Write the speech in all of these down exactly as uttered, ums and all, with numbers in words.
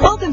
Welcome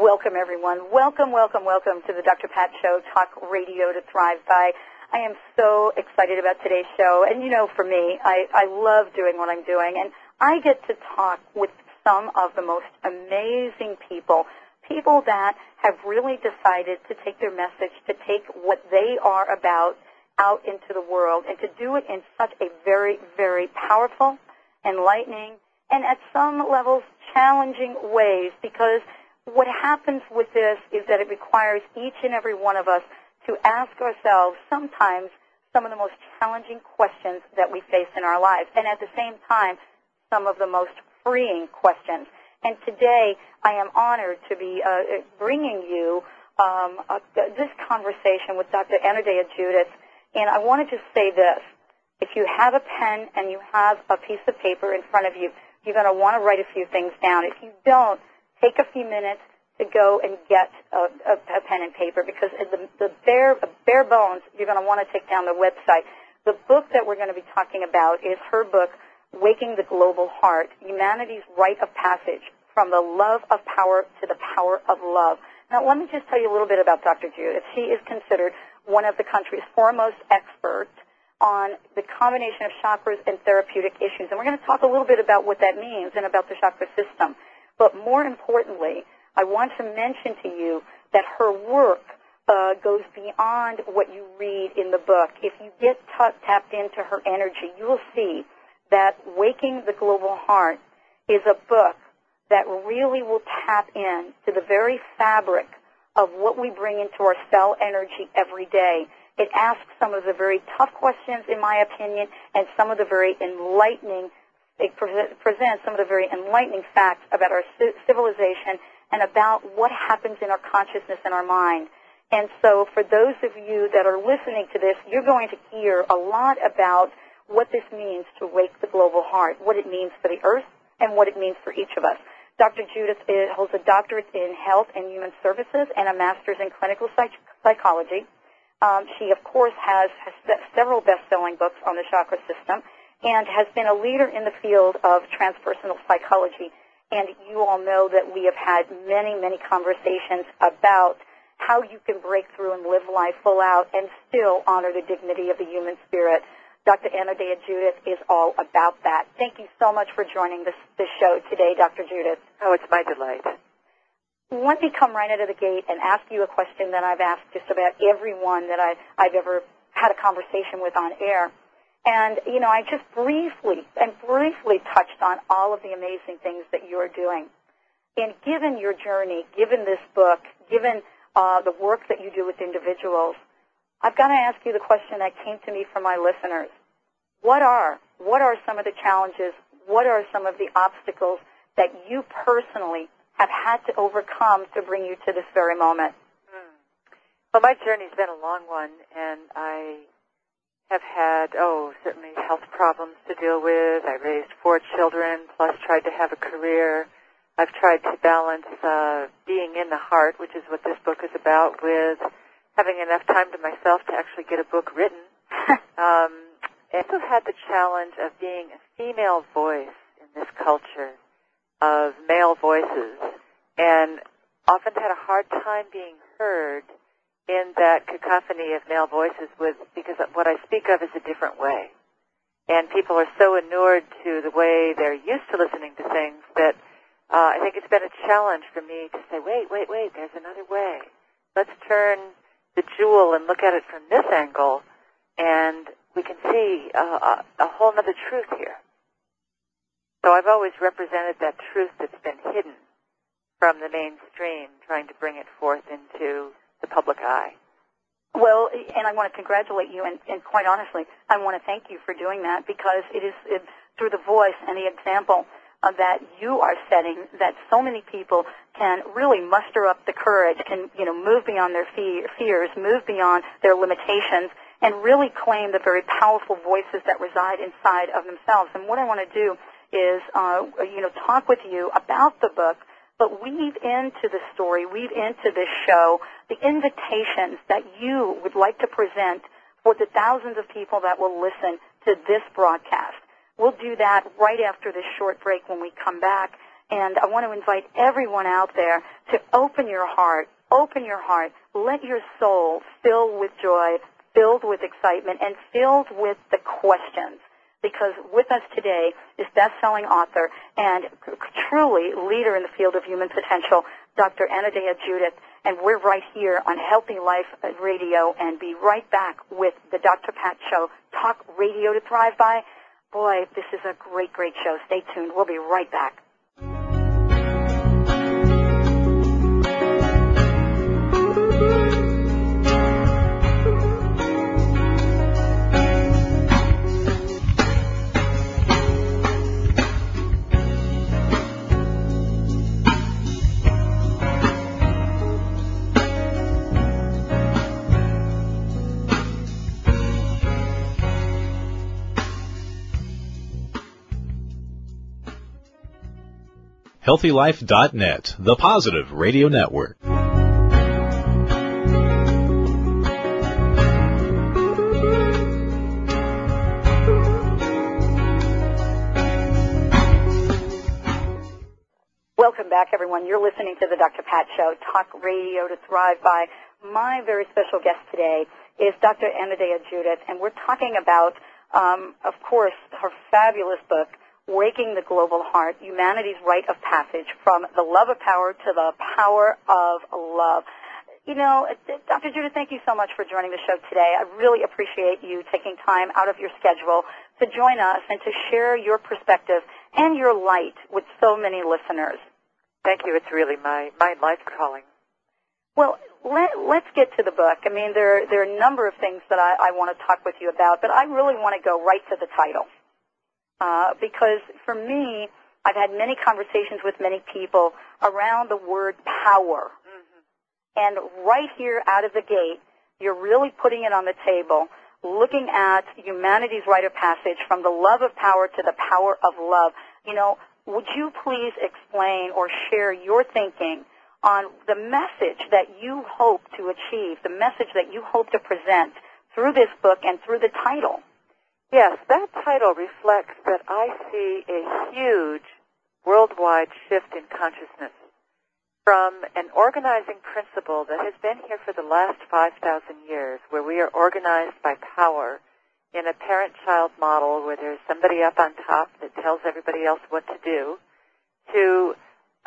Welcome, everyone. Welcome, welcome, welcome to the Doctor Pat Show, talk radio to thrive by. I am so excited about today's show. And, you know, for me, I, I love doing what I'm doing. And I get to talk with some of the most amazing people, people that have really decided to take their message, to take what they are about out into the world, and to do it in such a very, very powerful, enlightening, and at some levels challenging ways, because what happens with this is that it requires each and every one of us to ask ourselves sometimes some of the most challenging questions that we face in our lives, and at the same time, some of the most freeing questions. And today, I am honored to be uh, bringing you um, uh, this conversation with Doctor Anodea Judith, and I want to just say this. If you have a pen and you have a piece of paper in front of you, you're going to want to write a few things down. If you don't, take a few minutes to go and get a, a, a pen and paper, because the, the bare, bare bones, you're going to want to take down the website. The book that we're going to be talking about is her book, Waking the Global Heart, Humanity's Rite of Passage, From the Love of Power to the Power of Love. Now, let me just tell you a little bit about Doctor Judith. She is considered one of the country's foremost experts on the combination of chakras and therapeutic issues. And we're going to talk a little bit about what that means and about the chakra system. But more importantly, I want to mention to you that her work uh, goes beyond what you read in the book. If you get t- tapped into her energy, you will see that Waking the Global Heart is a book that really will tap in to the very fabric of what we bring into our cell energy every day. It asks some of the very tough questions, in my opinion, and some of the very enlightening It pre- presents some of the very enlightening facts about our c- civilization and about what happens in our consciousness and our mind. And so for those of you that are listening to this, you're going to hear a lot about what this means to wake the global heart, what it means for the earth, and what it means for each of us. Doctor Judith is, holds a doctorate in health and human services and a master's in clinical psych- psychology. Um, she, of course, has, has several best-selling books on the chakra system, and has been a leader in the field of transpersonal psychology. And you all know that we have had many, many conversations about how you can break through and live life full out and still honor the dignity of the human spirit. Doctor Anodea Judith is all about that. Thank you so much for joining this, this show today, Doctor Judith. Oh, it's my delight. Let me come right out of the gate and ask you a question that I've asked just about everyone that I, I've ever had a conversation with on air. And, you know, I just briefly and briefly touched on all of the amazing things that you're doing. And given your journey, given this book, given uh, the work that you do with individuals, I've got to ask you the question that came to me from my listeners. What are, what are some of the challenges, what are some of the obstacles that you personally have had to overcome to bring you to this very moment? Mm. Well, my journey's been a long one, and I have had, oh, certainly health problems to deal with. I raised four children, plus tried to have a career. I've tried to balance uh, being in the heart, which is what this book is about, with having enough time to myself to actually get a book written. um, I also had the challenge of being a female voice in this culture of male voices, and often had a hard time being heard in that cacophony of male voices with, because what I speak of is a different way. And people are so inured to the way they're used to listening to things that uh, I think it's been a challenge for me to say, wait, wait, wait, there's another way. Let's turn the jewel and look at it from this angle, and we can see uh, a whole other truth here. So I've always represented that truth that's been hidden from the mainstream, trying to bring it forth into the public eye. Well, and I want to congratulate you, and, and quite honestly, I want to thank you for doing that, because it is it, through the voice and the example uh, that you are setting that so many people can really muster up the courage, can you know move beyond their fe- fears, move beyond their limitations, and really claim the very powerful voices that reside inside of themselves. And what I want to do is, uh, you know, talk with you about the book, but weave into the story, weave into this show, the invitations that you would like to present for the thousands of people that will listen to this broadcast. We'll do that right after this short break when we come back. And I want to invite everyone out there to open your heart, open your heart, let your soul fill with joy, filled with excitement, and filled with the questions. Because with us today is best-selling author and truly leader in the field of human potential, Doctor Anodea Judith, and we're right here on Healthy Life Radio, and be right back with the Doctor Pat Show, Talk Radio to Thrive By. Boy, this is a great, great show. Stay tuned. We'll be right back. healthy life dot net, the Positive Radio Network. Welcome back, everyone. You're listening to the Doctor Pat Show, Talk Radio to Thrive By. My very special guest today is Doctor Anodea Judith, and we're talking about, um, of course, her fabulous book, Waking the Global Heart, Humanity's Rite of Passage, From the Love of Power to the Power of Love. You know, Doctor Judith, thank you so much for joining the show today. I really appreciate you taking time out of your schedule to join us and to share your perspective and your light with so many listeners. Thank you. It's really my, my life calling. Well, let, let's get to the book. I mean, there, there are a number of things that I, I want to talk with you about, but I really want to go right to the title. Uh, because for me, I've had many conversations with many people around the word power. Mm-hmm. And right here out of the gate, you're really putting it on the table, looking at humanity's rite of passage, from the love of power to the power of love. You know, would you please explain or share your thinking on the message that you hope to achieve, the message that you hope to present through this book and through the title? Yes, that title reflects that I see a huge worldwide shift in consciousness from an organizing principle that has been here for the last five thousand years, where we are organized by power in a parent-child model where there's somebody up on top that tells everybody else what to do, to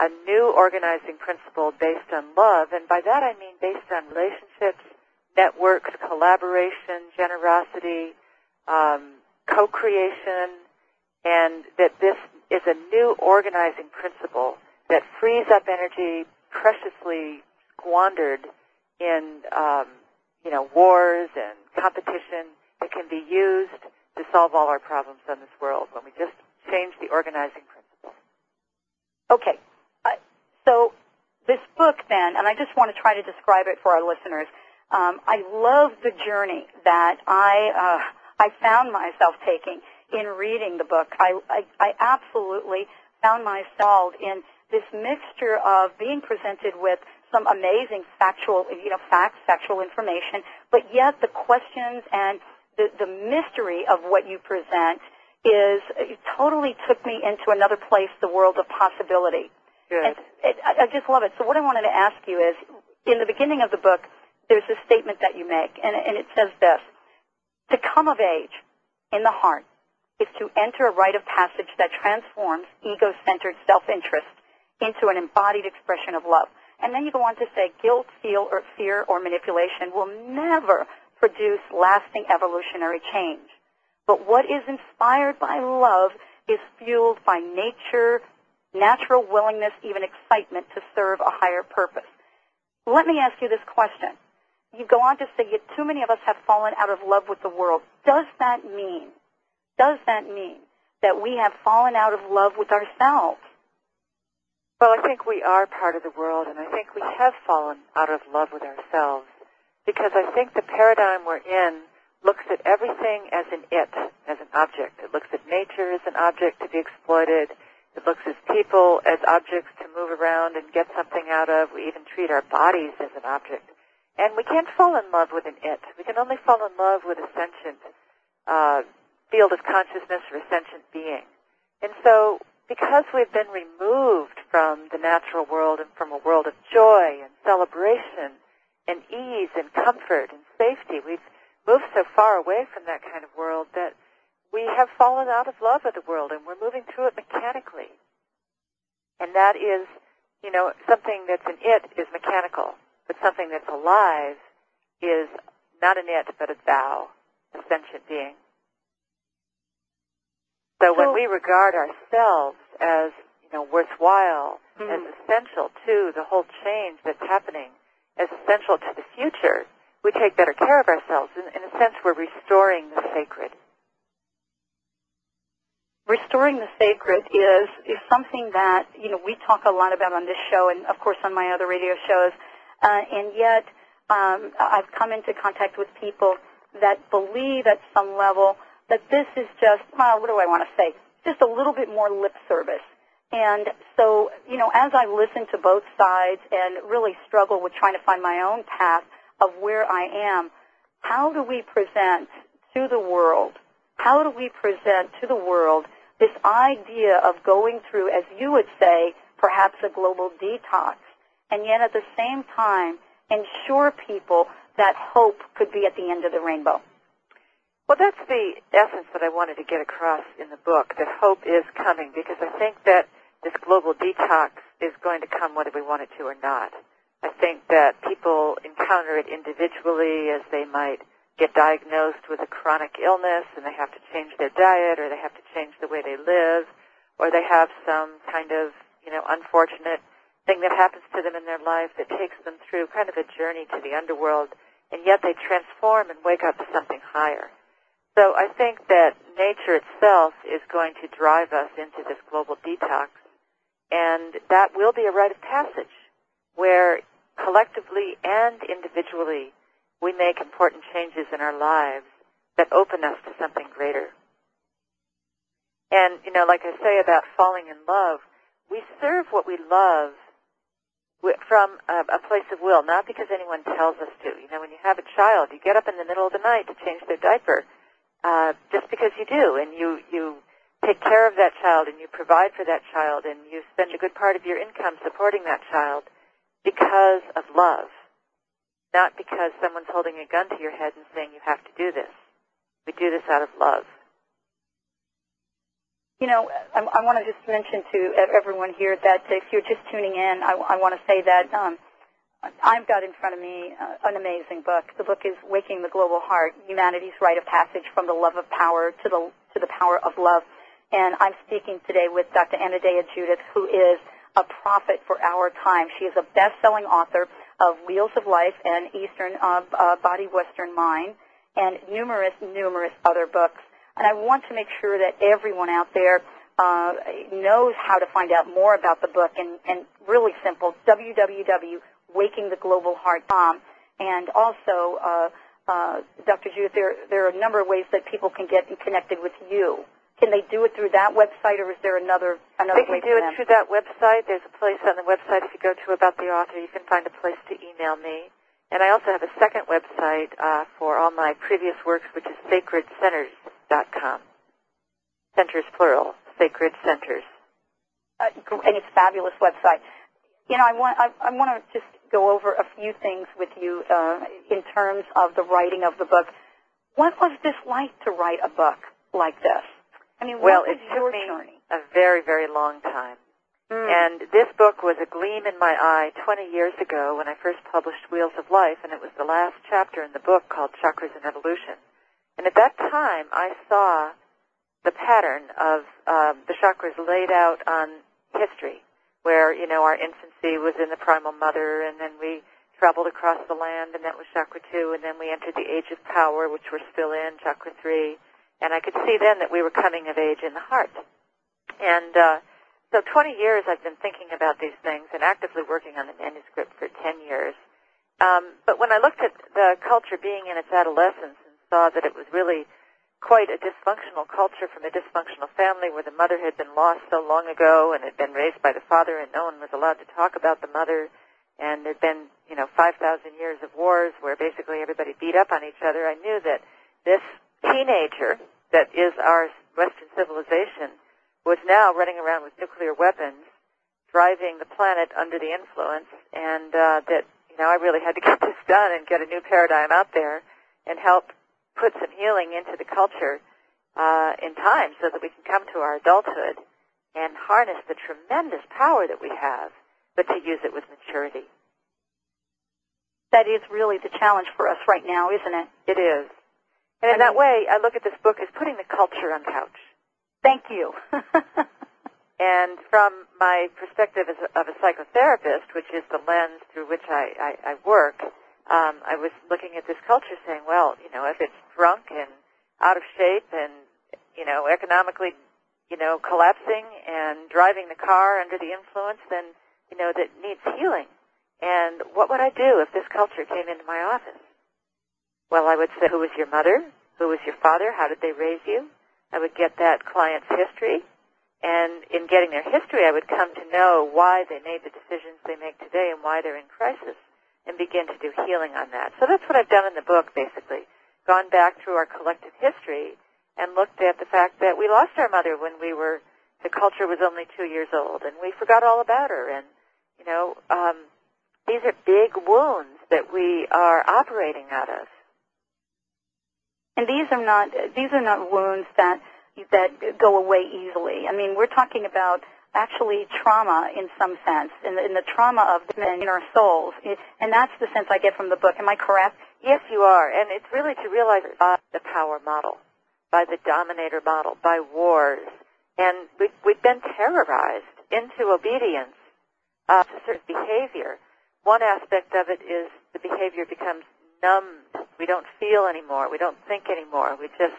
a new organizing principle based on love. And by that I mean based on relationships, networks, collaboration, generosity, Um, co-creation, and that this is a new organizing principle that frees up energy preciously squandered in, um, you know, wars and competition that can be used to solve all our problems in this world when we just change the organizing principle. Okay. Uh, so this book then, and I just want to try to describe it for our listeners, um, I love the journey that I... Uh, I found myself taking in reading the book. I, I, I absolutely found myself in this mixture of being presented with some amazing factual, you know, facts, factual information, but yet the questions and the, the mystery of what you present is, it totally took me into another place, the world of possibility. Good. And it, I just love it. So what I wanted to ask you is, in the beginning of the book, there's a statement that you make, and, and it says this: to come of age in the heart is to enter a rite of passage that transforms ego-centered self-interest into an embodied expression of love. And then you go on to say guilt, fear, or manipulation will never produce lasting evolutionary change. But what is inspired by love is fueled by nature, natural willingness, even excitement to serve a higher purpose. Let me ask you this question. You go on to say, yet too many of us have fallen out of love with the world. Does that mean, does that mean that we have fallen out of love with ourselves? Well, I think we are part of the world, and I think we have fallen out of love with ourselves, because I think the paradigm we're in looks at everything as an it, as an object. It looks at nature as an object to be exploited. It looks at people as objects to move around and get something out of. We even treat our bodies as an object. And we can't fall in love with an it. We can only fall in love with a sentient uh, field of consciousness or a sentient being. And so because we've been removed from the natural world and from a world of joy and celebration and ease and comfort and safety, we've moved so far away from that kind of world that we have fallen out of love with the world, and we're moving through it mechanically. And that is, you know, something that's an it is mechanical, but something that's alive is not an it, but a thou, a sentient being. So, so when we regard ourselves as, you know, worthwhile, mm-hmm. as essential to the whole change that's happening, as essential to the future, we take better care of ourselves. In, in a sense, we're restoring the sacred. Restoring the sacred is, is something that, you know, we talk a lot about on this show and, of course, on my other radio shows. Uh, and yet um, I've come into contact with people that believe at some level that this is just, well, what do I want to say, just a little bit more lip service. And so, you know, as I listen to both sides and really struggle with trying to find my own path of where I am, how do we present to the world, how do we present to the world this idea of going through, as you would say, perhaps a global detox, and yet at the same time ensure people that hope could be at the end of the rainbow? Well, that's the essence that I wanted to get across in the book, that hope is coming, because I think that this global detox is going to come whether we want it to or not. I think that people encounter it individually, as they might get diagnosed with a chronic illness and they have to change their diet, or they have to change the way they live, or they have some kind of, you know, unfortunate thing that happens to them in their life that takes them through kind of a journey to the underworld, and yet they transform and wake up to something higher. So I think that nature itself is going to drive us into this global detox, and that will be a rite of passage where collectively and individually, we make important changes in our lives that open us to something greater. And, you know, like I say about falling in love, we serve what we love from a place of will, not because anyone tells us to. You know, when you have a child, you get up in the middle of the night to change their diaper, uh, just because you do, and you, you take care of that child, and you provide for that child, and you spend a good part of your income supporting that child, because of love, not because someone's holding a gun to your head and saying you have to do this. We do this out of love. You know, I, I want to just mention to everyone here that if you're just tuning in, I, I want to say that um, I've got in front of me uh, an amazing book. The book is Waking the Global Heart, Humanity's Rite of Passage from the Love of Power to the, to the Power of Love. And I'm speaking today with Doctor Anodea Judith, who is a prophet for our time. She is a best-selling author of Wheels of Life and Eastern uh, uh, Body, Western Mind, and numerous, numerous other books. And I want to make sure that everyone out there uh, knows how to find out more about the book, and, and really simple, w w w dot waking the global heart dot com. And also, uh, uh, Doctor Judith, there, there are a number of ways that people can get connected with you. Can they do it through that website, or is there another, another way for them? They can do it through that website. There's a place on the website if you go to About the Author. You can find a place to email me. And I also have a second website uh, for all my previous works, which is Sacred Centers dot com. Centers, plural, Sacred Centers. Uh, and it's a fabulous website. You know, I want I, I want to just go over a few things with you uh, in terms of the writing of the book. What was this like to write a book like this? I mean, well, it took me a very, very long time. Mm. And this book was a gleam in my eye twenty years ago when I first published Wheels of Life, and it was the last chapter in the book called Chakras and Evolution. And at that time, I saw the pattern of uh, the chakras laid out on history, where, you know, our infancy was in the primal mother, and then we traveled across the land, and that was Chakra two, and then we entered the Age of Power, which we're still in, Chakra three. And I could see then that we were coming of age in the heart. And uh, so twenty years I've been thinking about these things and actively working on the manuscript for ten years. Um, but when I looked at the culture being in its adolescence and saw that it was really quite a dysfunctional culture from a dysfunctional family where the mother had been lost so long ago and had been raised by the father and no one was allowed to talk about the mother, and there'd been, you know, five thousand years of wars where basically everybody beat up on each other, I knew that this teenager that is our Western civilization was now running around with nuclear weapons, driving the planet under the influence, and uh, that, you know, I really had to get this done and get a new paradigm out there and help put some healing into the culture uh, in time so that we can come to our adulthood and harness the tremendous power that we have, but to use it with maturity. That is really the challenge for us right now, isn't it? It is. And in that way, I look at this book as putting the culture on couch. Thank you. And from my perspective as a, of a psychotherapist, which is the lens through which I, I, I work, um, I was looking at this culture saying, well, you know, if it's drunk and out of shape and, you know, economically, you know, collapsing and driving the car under the influence, then, you know, that needs healing. And what would I do if this culture came into my office? Well, I would say, who was your mother? Who was your father? How did they raise you? I would get that client's history. And in getting their history, I would come to know why they made the decisions they make today and why they're in crisis and begin to do healing on that. So that's what I've done in the book, basically, gone back through our collective history and looked at the fact that we lost our mother when we were, the culture was only two years old, and we forgot all about her. And, you know, um, these are big wounds that we are operating out of. And these are not these are not wounds that that go away easily. I mean, we're talking about actually trauma in some sense, in the, in the trauma of the men in our souls, and that's the sense I get from the book. Am I correct? Yes, you are. And it's really to realize by the power model, by the dominator model, by wars, and we, we've been terrorized into obedience uh, to certain behavior. One aspect of it is the behavior becomes numbed. We don't feel anymore. We don't think anymore. We just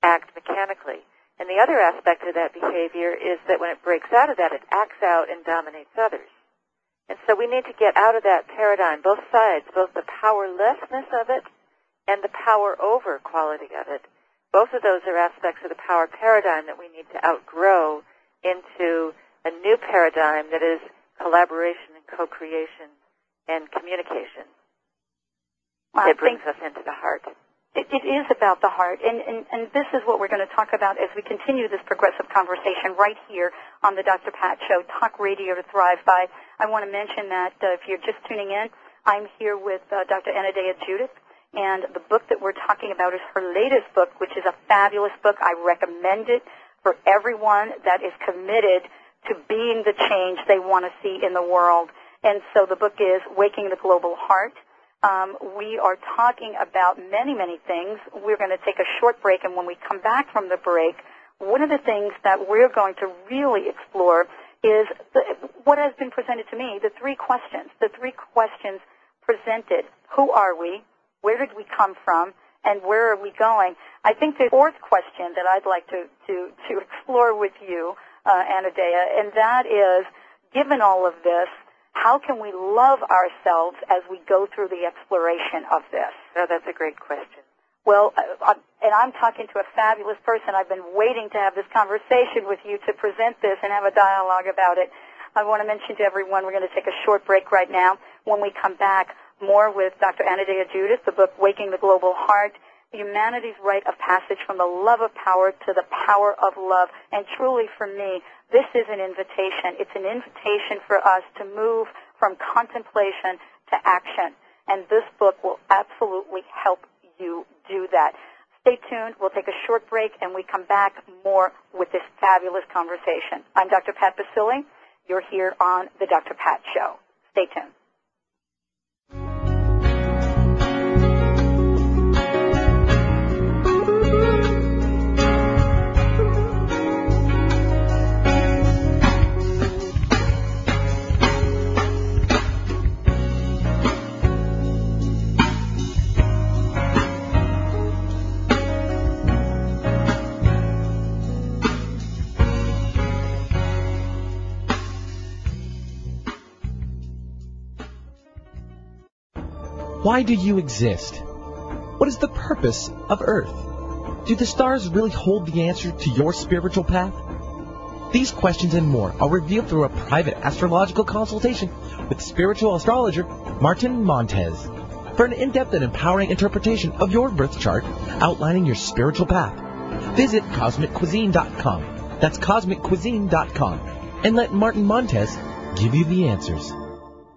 act mechanically. And the other aspect of that behavior is that when it breaks out of that, it acts out and dominates others. And so we need to get out of that paradigm, both sides, both the powerlessness of it and the power over quality of it. Both of those are aspects of the power paradigm that we need to outgrow into a new paradigm that is collaboration and co-creation and communication. Wow, it brings us into the heart. It, it is about the heart, and, and, and this is what we're going to talk about as we continue this progressive conversation right here on the Doctor Pat Show, Talk Radio to Thrive By. I want to mention that uh, if you're just tuning in, I'm here with uh, Doctor Anodea Judith, and the book that we're talking about is her latest book, which is a fabulous book. I recommend it for everyone that is committed to being the change they want to see in the world. And so the book is Waking the Global Heart. Um, we are talking about many, many things. We're going to take a short break, and when we come back from the break, one of the things that we're going to really explore is the, what has been presented to me, the three questions. The three questions presented, who are we, where did we come from, and where are we going? I think the fourth question that I'd like to, to, to explore with you, uh, Anodea, and that is, given all of this, how can we love ourselves as we go through the exploration of this? Oh, that's a great question. Well, I'm, and I'm talking to a fabulous person. I've been waiting to have this conversation with you to present this and have a dialogue about it. I want to mention to everyone we're going to take a short break right now. When we come back, more with Doctor Anodea Judith, the book Waking the Global Heart, Humanity's Rite of Passage from the Love of Power to the Power of Love. And truly for me, this is an invitation. It's an invitation for us to move from contemplation to action. And this book will absolutely help you do that. Stay tuned. We'll take a short break, and we come back more with this fabulous conversation. I'm Doctor Pat Basile. You're here on The Doctor Pat Show. Stay tuned. Why do you exist? What is the purpose of Earth? Do the stars really hold the answer to your spiritual path? These questions and more are revealed through a private astrological consultation with spiritual astrologer Martin Montes for an in-depth and empowering interpretation of your birth chart outlining your spiritual path. Visit Cosmic Cuisine dot com. That's Cosmic Cuisine dot com. And let Martin Montes give you the answers.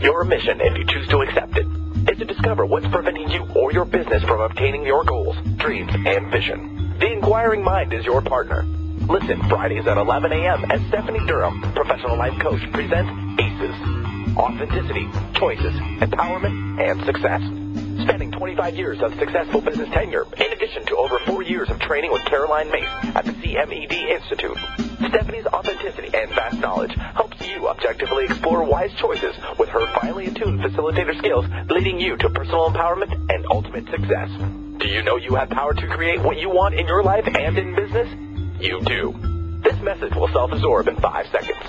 Your mission, if you choose to accept it, is to discover what's preventing you or your business from obtaining your goals, dreams, and vision. The Inquiring Mind is your partner. Listen Fridays at eleven a.m. as Stephanie Durham, professional life coach, presents ACEs, Authenticity, Choices, Empowerment, and Success. Spanning twenty-five years of successful business tenure, in addition to over four years of training with Caroline Mace at the C M E D Institute, Stephanie's authenticity and vast knowledge helps you objectively explore wise choices with her finely attuned facilitator skills, leading you to personal empowerment and ultimate success. Do you know you have power to create what you want in your life and in business? You do. This message will self-absorb in five seconds.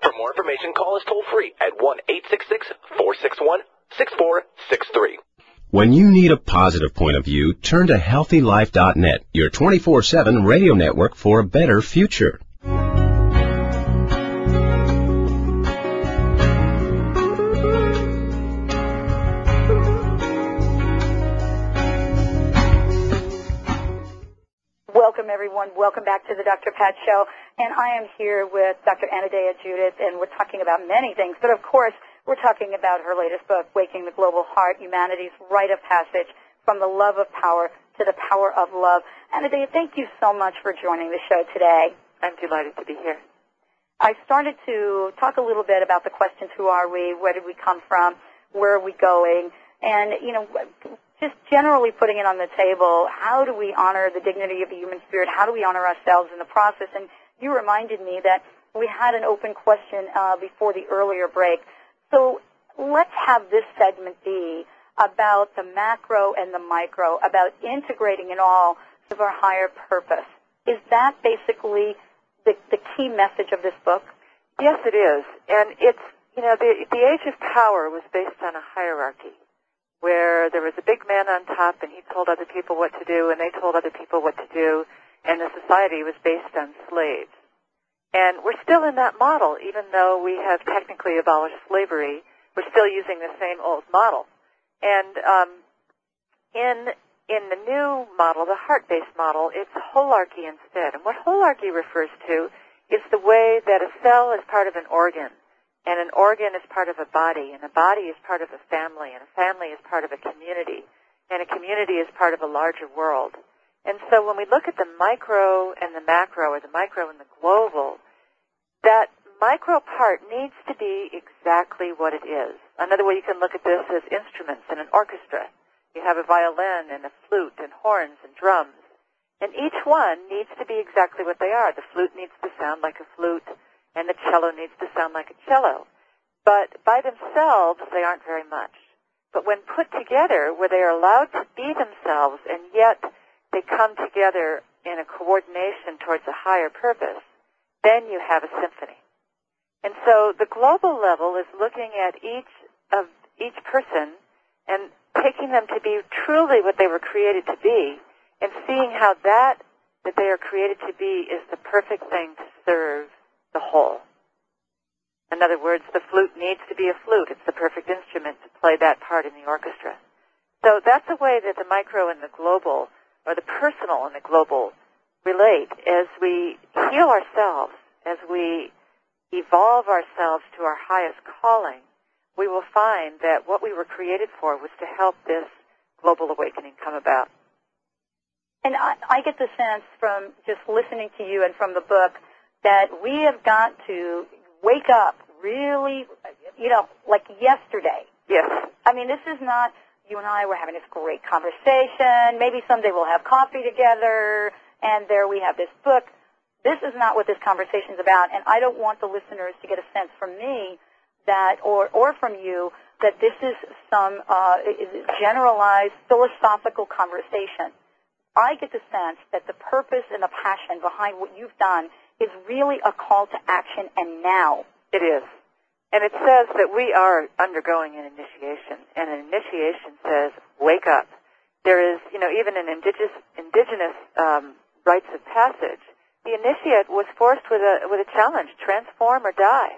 For more information, call us toll-free at one eight six six, four six one, six four six three. When you need a positive point of view, turn to Healthy Life dot net, your twenty-four seven radio network for a better future. Welcome, everyone. Welcome back to the Doctor Pat Show. And I am here with Doctor Anodea Judith, and we're talking about many things, but of course, we're talking about her latest book, Waking the Global Heart, Humanity's Rite of Passage, From the Love of Power to the Power of Love. Anodea, thank you so much for joining the show today. I'm delighted to be here. I started to talk a little bit about the questions, who are we, where did we come from, where are we going, and, you know, just generally putting it on the table, how do we honor the dignity of the human spirit, how do we honor ourselves in the process? And you reminded me that we had an open question uh, before the earlier break. So let's have this segment be about the macro and the micro, about integrating it all to our higher purpose. Is that basically the, the key message of this book? Yes, it is. And it's, you know, the, the Age of Power was based on a hierarchy where there was a big man on top, and he told other people what to do, and they told other people what to do, and the society was based on slaves. And we're still in that model, even though we have technically abolished slavery. We're still using the same old model. And um, in in the new model, the heart-based model, it's holarchy instead. And what holarchy refers to is the way that a cell is part of an organ, and an organ is part of a body, and a body is part of a family, and a family is part of a community, and a community is part of a larger world. And so when we look at the micro and the macro, or the micro and the global, that micro part needs to be exactly what it is. Another way you can look at this is instruments in an orchestra. You have a violin and a flute and horns and drums. And each one needs to be exactly what they are. The flute needs to sound like a flute, and the cello needs to sound like a cello. But by themselves, they aren't very much. But when put together, where they are allowed to be themselves, and yet they come together in a coordination towards a higher purpose, then you have a symphony. And so the global level is looking at each of each person and taking them to be truly what they were created to be, and seeing how that that they are created to be is the perfect thing to serve the whole. In other words, the flute needs to be a flute. It's the perfect instrument to play that part in the orchestra. So that's a way that the micro and the global, or the personal and the global, relate as we heal ourselves, as we evolve ourselves to our highest calling. We will find that what we were created for was to help this global awakening come about. And I, I get the sense from just listening to you and from the book that we have got to wake up really, you know, like yesterday. Yes. I mean, this is not, you and I were having this great conversation, maybe someday we'll have coffee together, and there we have this book. This is not what this conversation is about, and I don't want the listeners to get a sense from me that, or, or from you, that this is some uh, generalized philosophical conversation. I get the sense that the purpose and the passion behind what you've done is really a call to action, and now. It is. And it says that we are undergoing an initiation, and an initiation says, wake up. There is, you know, even an indigenous, indigenous um, rites of passage. The initiate was forced with a with a challenge, transform or die.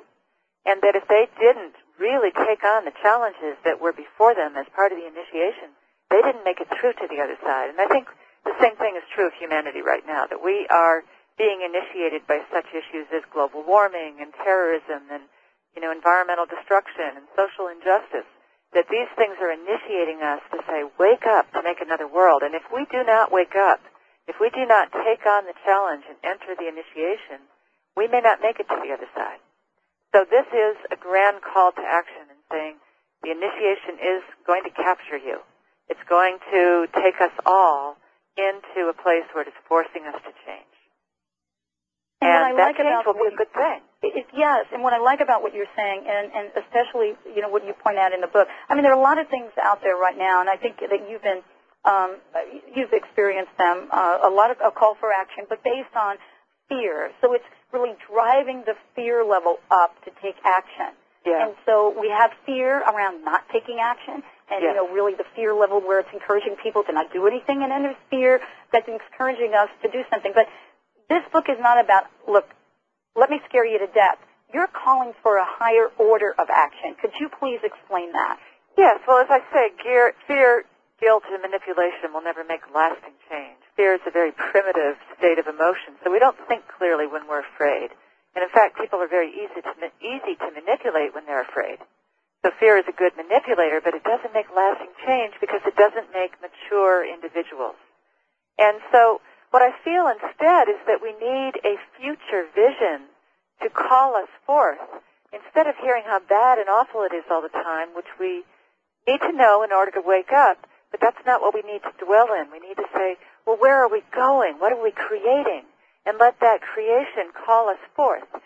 And that if they didn't really take on the challenges that were before them as part of the initiation, they didn't make it through to the other side. And I think the same thing is true of humanity right now, that we are being initiated by such issues as global warming and terrorism and, you know, environmental destruction and social injustice, that these things are initiating us to say, wake up to make another world. And if we do not wake up, if we do not take on the challenge and enter the initiation, we may not make it to the other side. So this is a grand call to action and saying the initiation is going to capture you. It's going to take us all into a place where it is forcing us to change. And, and that like change will be a good thing. It, yes, and what I like about what you're saying, and, and especially, you know, what you point out in the book, I mean, there are a lot of things out there right now, and I think that you've been Um, you've experienced them, uh, a lot of a call for action, but based on fear. So it's really driving the fear level up to take action. Yeah. And so we have fear around not taking action, and, yes. you know, really the fear level where it's encouraging people to not do anything, and then there's fear that's encouraging us to do something. But this book is not about, look, let me scare you to death. You're calling for a higher order of action. Could you please explain that? Yes. Well, as I say, gear, fear... guilt and manipulation will never make lasting change. Fear is a very primitive state of emotion, so we don't think clearly when we're afraid. And in fact, people are very easy to, easy to manipulate when they're afraid. So fear is a good manipulator, but it doesn't make lasting change because it doesn't make mature individuals. And so what I feel instead is that we need a future vision to call us forth. Instead of hearing how bad and awful it is all the time, which we need to know in order to wake up, but that's not what we need to dwell in. We need to say, well, where are we going? What are we creating? And let that creation call us forth.